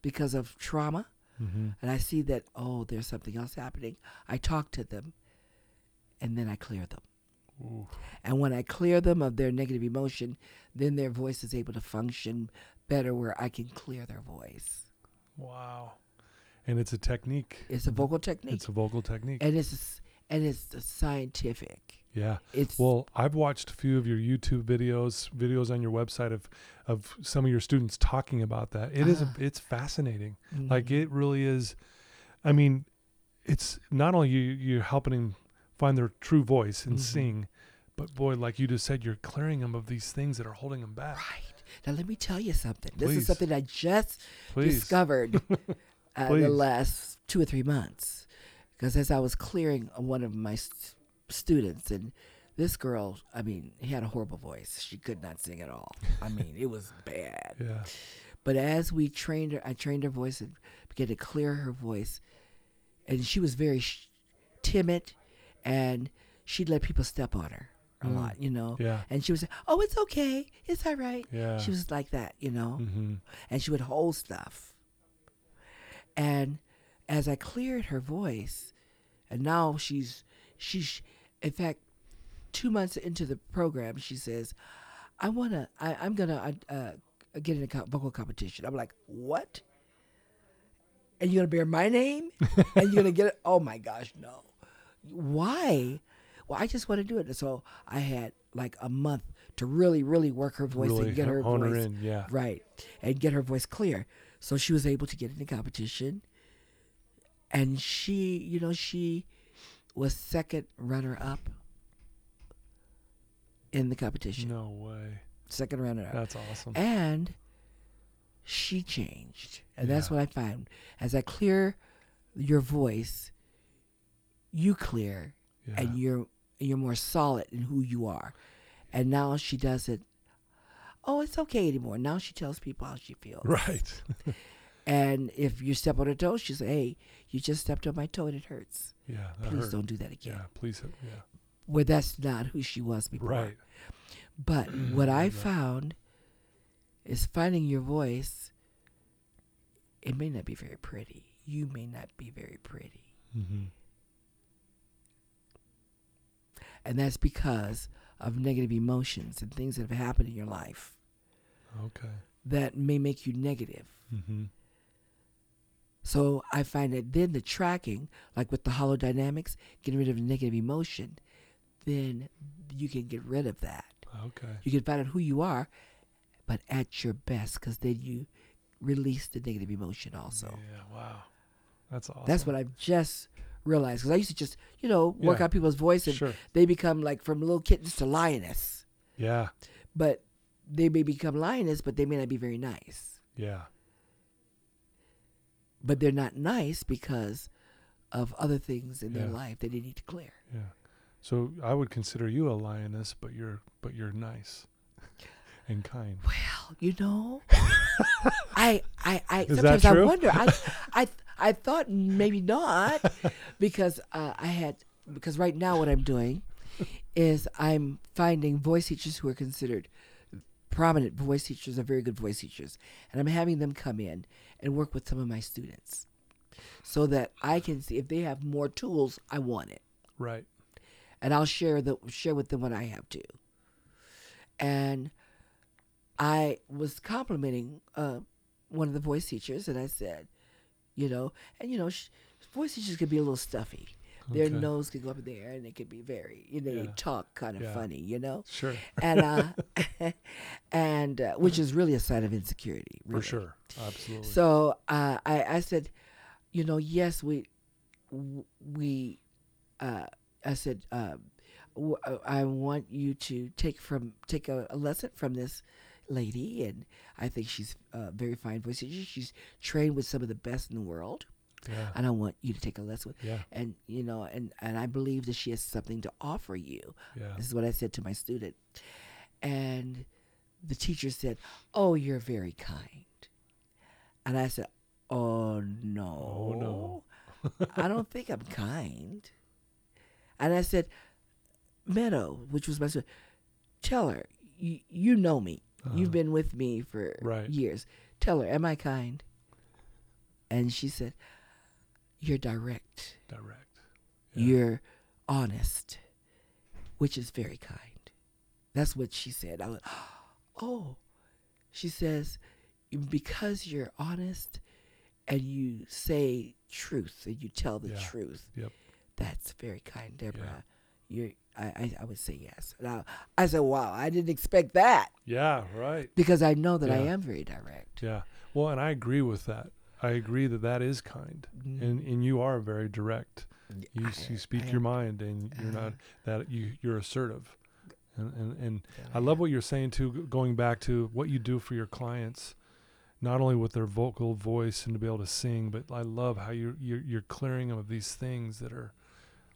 because of trauma. Mm-hmm. And I see that, oh, there's something else happening. I talk to them, and then I clear them. Ooh. And when I clear them of their negative emotion, then their voice is able to function better, where I can clear their voice. Wow. And it's a technique. It's a vocal technique. It's a vocal technique. And it's and it's scientific. Yeah. It's well, I've watched a few of your YouTube videos, videos on your website of, of some of your students talking about that. It uh, is, a, it's fascinating. Mm-hmm. Like it really is. I mean, it's not only you, you're helping them find their true voice and mm-hmm. sing, but boy, like you just said, you're clearing them of these things that are holding them back. Right. Now let me tell you something. Please. This is something I just Please. discovered uh, in the last two or three months. Because as I was clearing one of my st- students, and this girl, I mean, had a horrible voice. She could not sing at all. I mean, it was bad. Yeah. But as we trained her, I trained her voice and began to clear her voice. And she was very sh- timid, and she'd let people step on her a mm. lot, you know. Yeah. And she would say, oh, it's okay. It's all right. Yeah. She was like that, you know. Mm-hmm. And she would hold stuff. And as I cleared her voice, and now she's, she's, in fact, two months into the program, she says, I want to, I'm going to uh, get in a co- vocal competition. I'm like, what? And you're going to bear my name? And you're going to get it? Oh, my gosh, no. Why? Well, I just want to do it. And so I had like a month to really, really work her voice really and get her voice. Her in, yeah. Right. And get her voice clear. So she was able to get in the competition. And she, you know, she was second runner up in the competition. No way. second around and out. That's awesome. And she changed. And yeah. that's what I found. As I clear your voice, you clear yeah. and you're you're more solid in who you are. And now she does it. Oh, it's okay anymore. Now she tells people how she feels. Right. And if you step on her toe, she says, hey, you just stepped on my toe and it hurts. Yeah. Please hurt. Don't do that again. Yeah, please. Yeah. Well, that's not who she was before. Right. But what I found is finding your voice. It may not be very pretty. You may not be very pretty. Mm-hmm. And that's because of negative emotions and things that have happened in your life. Okay. That may make you negative. Mm-hmm. So I find that then the tracking, like with the holodynamics, getting rid of negative emotion, then you can get rid of that. Okay. You can find out who you are, but at your best, because then you release the negative emotion also. Yeah, wow. That's awesome. That's what I've just realized, because I used to just, you know, work yeah. out people's voice, and sure. they become like from little kittens to lioness. Yeah. But they may become lioness, but they may not be very nice. Yeah. But they're not nice because of other things in yeah. their life that they need to clear. Yeah. So I would consider you a lioness, but you're but you're nice and kind. Well, you know, I I, I Is sometimes that true? I wonder. I I I thought maybe not, because uh, I had because right now what I'm doing is I'm finding voice teachers who are considered prominent voice teachers, are very good voice teachers, and I'm having them come in and work with some of my students, so that I can see if they have more tools. I want it. Right. And I'll share the share with them what I have to. And I was complimenting uh, one of the voice teachers, and I said, you know, and you know, sh- voice teachers can be a little stuffy. Okay. Their nose could go up in the air, and it could be very, you know, yeah. they talk kind of yeah. funny, you know. Sure. And uh, and uh, which is really a sign of insecurity. Really. For sure, absolutely. So uh, I I said, you know, yes, we we. Uh, I said, uh, w- I want you to take from take a, a lesson from this lady, and I think she's a very fine voice teacher. She's trained with some of the best in the world, yeah. and I want you to take a lesson. With, yeah. And you know, and, and I believe that she has something to offer you. Yeah. This is what I said to my student, and the teacher said, "Oh, you're very kind," and I said, "Oh no, oh, no. I don't think I'm kind." And I said, Meadow, which was my sister, tell her, you, you know me. Uh-huh. You've been with me for right. years. Tell her, am I kind? And she said, you're direct. Direct. Yeah. You're honest, which is very kind. That's what she said. I went, oh, she says, because you're honest and you say truth and you tell the yeah. truth. Yep. That's very kind, Deborah. Yeah. You, I, I, I would say yes. And I, I said, wow, I didn't expect that. Yeah, right. Because I know that yeah. I am very direct. Yeah. Well, and I agree with that. I agree that that is kind, mm-hmm. and and you are very direct. You I, you speak I, I your am. mind, and you're uh-huh. not that you you're assertive, and and, and yeah, I love yeah. what you're saying too. Going back to what you do for your clients. Not only with their vocal voice and to be able to sing, but I love how you're, you're, you're clearing them of these things that are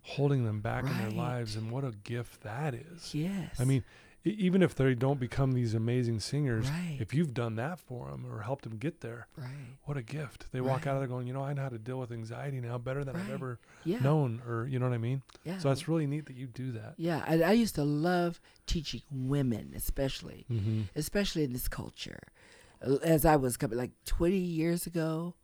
holding them back right. in their lives. And what a gift that is. Yes. I mean, I- even if they don't become these amazing singers, right. if you've done that for them or helped them get there, right. what a gift. They right. walk out of there going, you know, I know how to deal with anxiety now better than right. I've ever yeah. known, or you know what I mean? Yeah. So it's really neat that you do that. Yeah. I, I used to love teaching women, especially, mm-hmm. especially in this culture. As I was coming, like twenty years ago,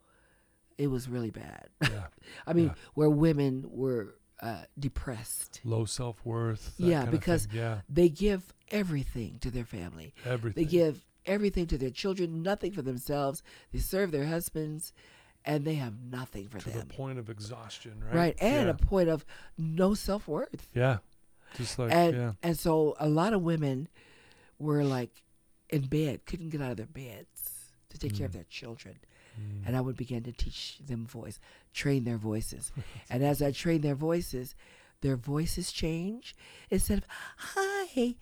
it was really bad. Yeah. I mean, yeah. where women were uh, depressed. Low self-worth. Yeah, because yeah. they give everything to their family. Everything. They give everything to their children, nothing for themselves. They serve their husbands, and they have nothing for to them. To the point of exhaustion, right? Right, and yeah. a point of no self-worth. Yeah. Just like, and, yeah. and so a lot of women were like, in bed, couldn't get out of their beds to take mm. care of their children. Mm. And I would begin to teach them voice, train their voices. And as I train their voices, their voices change. Instead of, hi,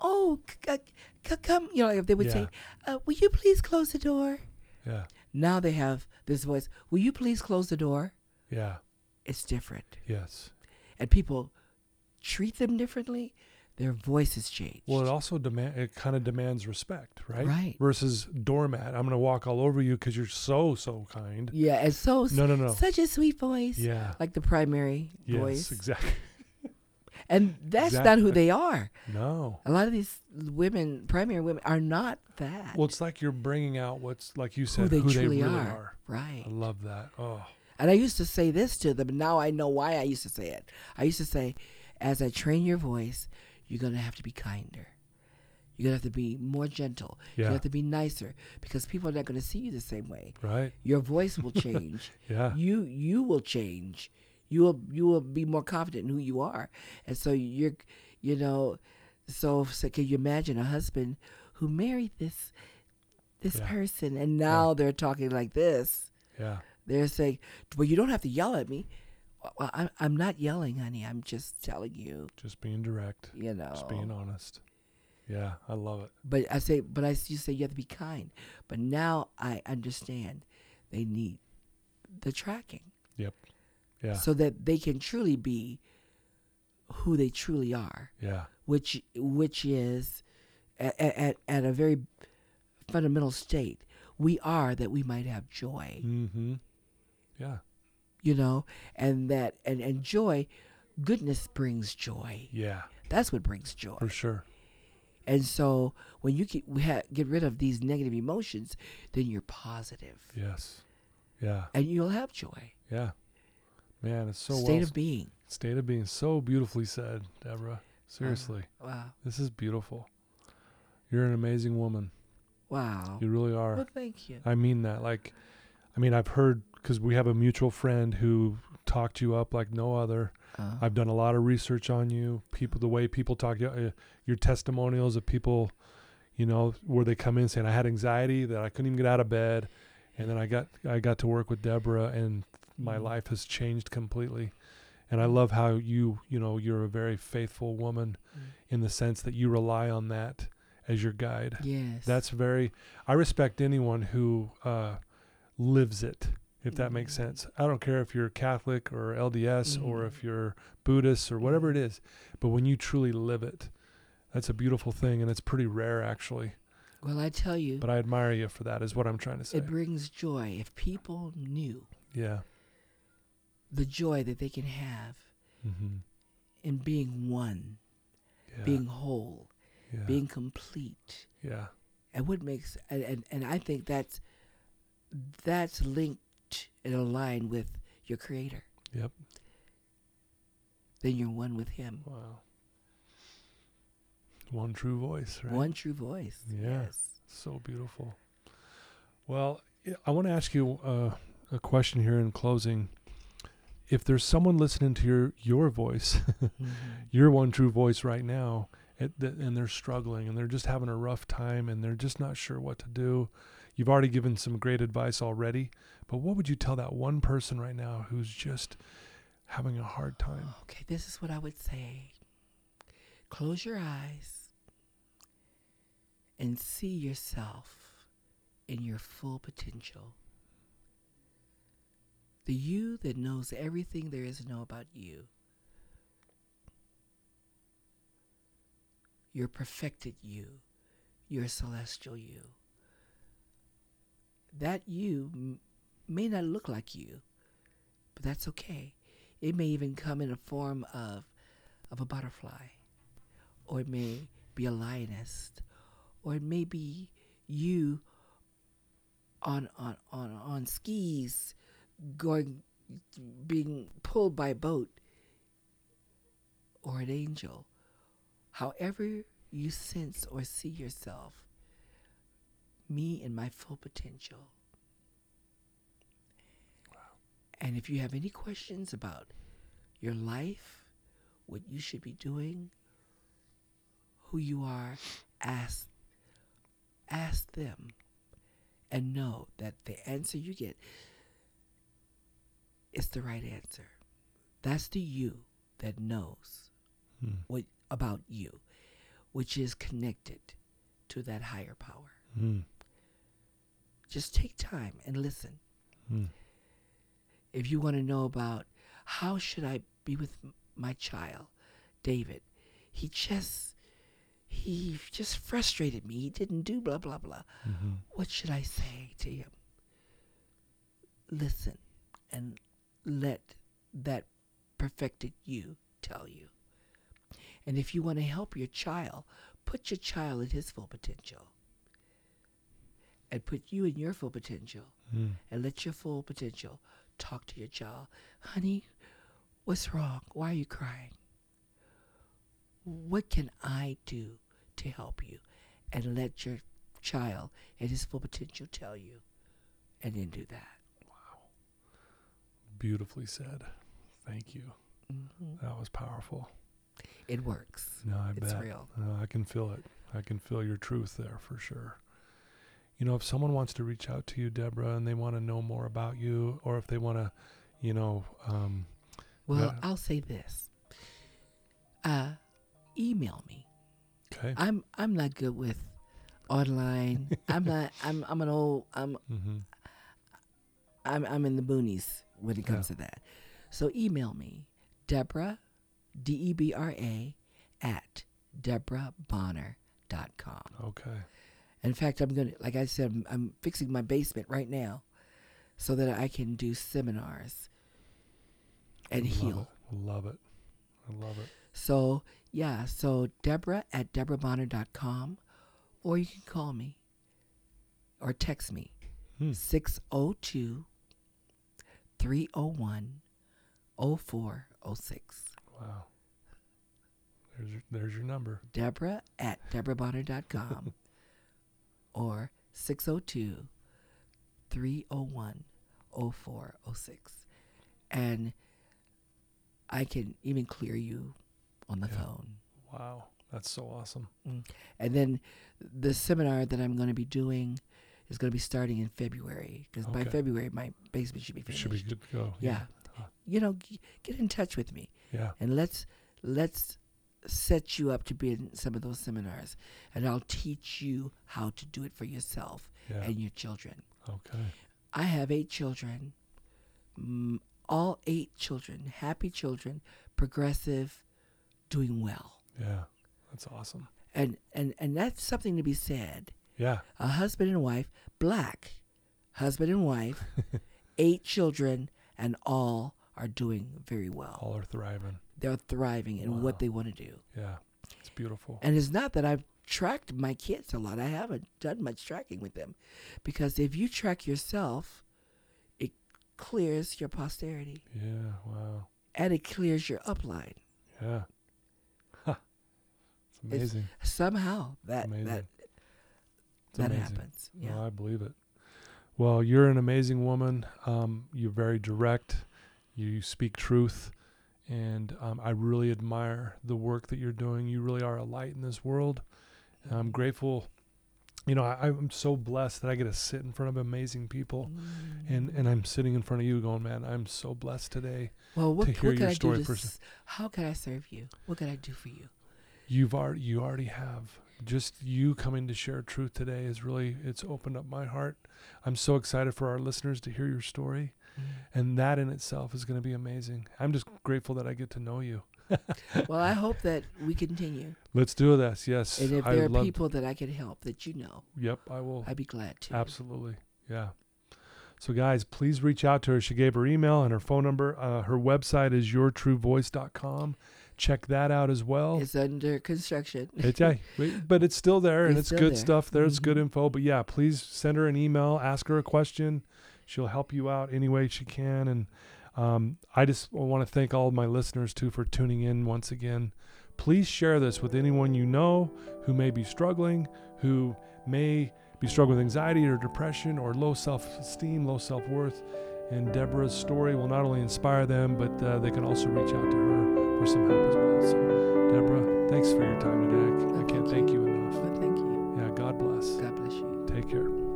oh, c- c- come, you know, they would yeah. say, uh, will you please close the door? Yeah. Now they have this voice, will you please close the door? Yeah. It's different. Yes. And people treat them differently. Their voice has changed. Well, it also demand it kind of demands respect, right? Right. Versus doormat. I'm going to walk all over you because you're so, so kind. Yeah, and so, no, no, no. such a sweet voice. Yeah. Like the primary yes, voice. Yes, exactly. And that's exactly. not who they are. No. A lot of these women, primary women, are not that. Well, it's like you're bringing out what's, like you said, who they, who truly they really are. are. Right. I love that. Oh. And I used to say this to them, and now I know why I used to say it. I used to say, as I train your voice, you're going to have to be kinder. You're going to have to be more gentle. Yeah. You're going to have to be nicer because people are not going to see you the same way. Right. Your voice will change. yeah. You you will change. You will you will be more confident in who you are. And so you're, you know, so, so can you imagine a husband who married this this yeah. person and now yeah. they're talking like this. Yeah. They're saying, well, you don't have to yell at me. Well, I'm, I'm not yelling, honey. I'm just telling you. Just being direct. You know. Just being honest. Yeah, I love it. But I say, but I you say you have to be kind. But now I understand they need the tracking. Yep. Yeah. So that they can truly be who they truly are. Yeah. Which which is at at, at a very fundamental state. We are that we might have joy. Mm-hmm. Yeah. You know, and that, and, and joy, goodness brings joy. Yeah. That's what brings joy. For sure. And so when you get, get rid of these negative emotions, then you're positive. Yes. Yeah. And you'll have joy. Yeah. Man, it's so State well, of being. State of being. So beautifully said, Deborah. Seriously. Uh, wow. This is beautiful. You're an amazing woman. Wow. You really are. Well, thank you. I mean that. Like, I mean, I've heard, because we have a mutual friend who talked you up like no other. Uh-huh. I've done a lot of research on you, people, the way people talk, uh, your testimonials of people, you know, where they come in saying I had anxiety that I couldn't even get out of bed. And then I got, I got to work with Deborah and my life has changed completely. And I love how you, you know, you're a very faithful woman mm-hmm. in the sense that you rely on that as your guide. Yes. That's very, I respect anyone who, uh, lives it, if that makes sense. I don't care if you're Catholic or L D S mm. or if you're Buddhist or whatever it is, but when you truly live it, that's a beautiful thing, and it's pretty rare, actually. Well, I tell you. But I admire you for that, is what I'm trying to say. It brings joy. If people knew yeah. the joy that they can have mm-hmm. in being one, yeah. being whole, yeah. being complete. Yeah. And what makes, and, and, and I think that's, that's linked and align with your Creator. Yep. Then you're one with Him. Wow. One true voice, right? One true voice. Yeah. Yes. So beautiful. Well, I want to ask you uh, a question here in closing. If there's someone listening to your your voice, mm-hmm. your one true voice right now, at the, and they're struggling and they're just having a rough time and they're just not sure what to do. You've already given some great advice already, but what would you tell that one person right now who's just having a hard time? Okay, this is what I would say. Close your eyes and see yourself in your full potential. The you that knows everything there is to know about you. Your perfected you, your celestial you. That you m- may not look like you, but that's okay. It may even come in a form of of a butterfly, or it may be a lioness, or it may be you on on, on, on skis going being pulled by a boat, or an angel. However you sense or see yourself, me in my full potential. Wow. And if you have any questions about your life, what you should be doing, who you are, ask ask them, and know that the answer you get is the right answer. That's the you that knows hmm. what about you. which is connected to that higher power. Mm. Just take time and listen. Mm. If you want to know about how should I be with m- my child, David, he just he just frustrated me. He didn't do blah, blah, blah. Mm-hmm. What should I say to him? Listen and let that perfected you tell you. And if you want to help your child, put your child at his full potential. And put you in your full potential. Mm. And let your full potential talk to your child. Honey, what's wrong? Why are you crying? What can I do to help you? And let your child at his full potential tell you. And then do that. Wow. Beautifully said. Thank you. Mm-hmm. That was powerful. It works. No, I it's bet. It's real. No, I can feel it. I can feel your truth there for sure. You know, if someone wants to reach out to you, Deborah, and they want to know more about you, or if they want to, you know... Um, well, uh, I'll say this. Uh, email me. Okay. I'm I'm not good with online. I'm not... I'm I'm an old... I'm mm-hmm. I'm I'm in the boonies when it comes yeah. to that. So email me, Deborah, D E B R A, at deborah bonner dot com. Okay. In fact, I'm going to, like I said, I'm, I'm fixing my basement right now so that I can do seminars and I love heal. It. Love it. I love it. So, yeah, so Deborah at deborah bonner dot com, or you can call me or text me, hmm. six oh two, three oh one, oh four oh six. Wow. There's your, there's your number. Deborah at deborah bonner dot com. Or six oh two, three oh one, oh four oh six. And I can even clear you on the yeah. phone. Wow, that's so awesome. Mm. And then the seminar that I'm going to be doing is going to be starting in February. Because okay. by February, my basement should be finished. Should be good to go. Yeah. yeah. You know, g- get in touch with me. Yeah. And let's let's... set you up to be in some of those seminars, and I'll teach you how to do it for yourself yeah. and your children. Okay. I have eight children, mm, all eight children, happy children, progressive, doing well. Yeah, that's awesome. And and and that's something to be said. Yeah. A husband and wife, black, husband and wife, eight children, and all are doing very well. All are thriving. They're thriving in wow. what they want to do. Yeah, it's beautiful. And it's not that I've tracked my kids a lot. I haven't done much tracking with them, because if you track yourself, it clears your posterity. Yeah, wow. And it clears your upline. Yeah. Huh. It's amazing. It's, somehow that amazing. that it's that amazing. happens. Yeah, well, I believe it. Well, you're an amazing woman. Um, you're very direct. You, you speak truth. And um, I really admire the work that you're doing. You really are a light in this world. And I'm grateful. You know, I, I'm so blessed that I get to sit in front of amazing people. Mm. And, and I'm sitting in front of you going, man, I'm so blessed today well, what, to hear what your story. I do to s- how can I serve you? What can I do for you? You've already, you already have. Just you coming to share truth today is really, it's opened up my heart. I'm so excited for our listeners to hear your story. And that in itself is going to be amazing. I'm just grateful that I get to know you. Well, I hope that we continue. Let's do this, yes. And if there I are people that I can help that you know. Yep, I will. I'd be glad to. Absolutely, yeah. So, guys, please reach out to her. She gave her email and her phone number. Uh, her website is your true voice dot com. Check that out as well. It's under construction. It's, yeah, but it's still there, it's and it's good there. stuff there. Mm-hmm. It's good info. But, yeah, please send her an email. Ask her a question. She'll help you out any way she can. And um, I just want to thank all of my listeners, too, for tuning in once again. Please share this with anyone you know who may be struggling, who may be struggling with anxiety or depression or low self-esteem, low self-worth. And Deborah's story will not only inspire them, but uh, they can also reach out to her for some help as well. So, Deborah, thanks for your time today. I, I can't thank you enough. But thank you. Yeah, God bless. God bless you. Take care.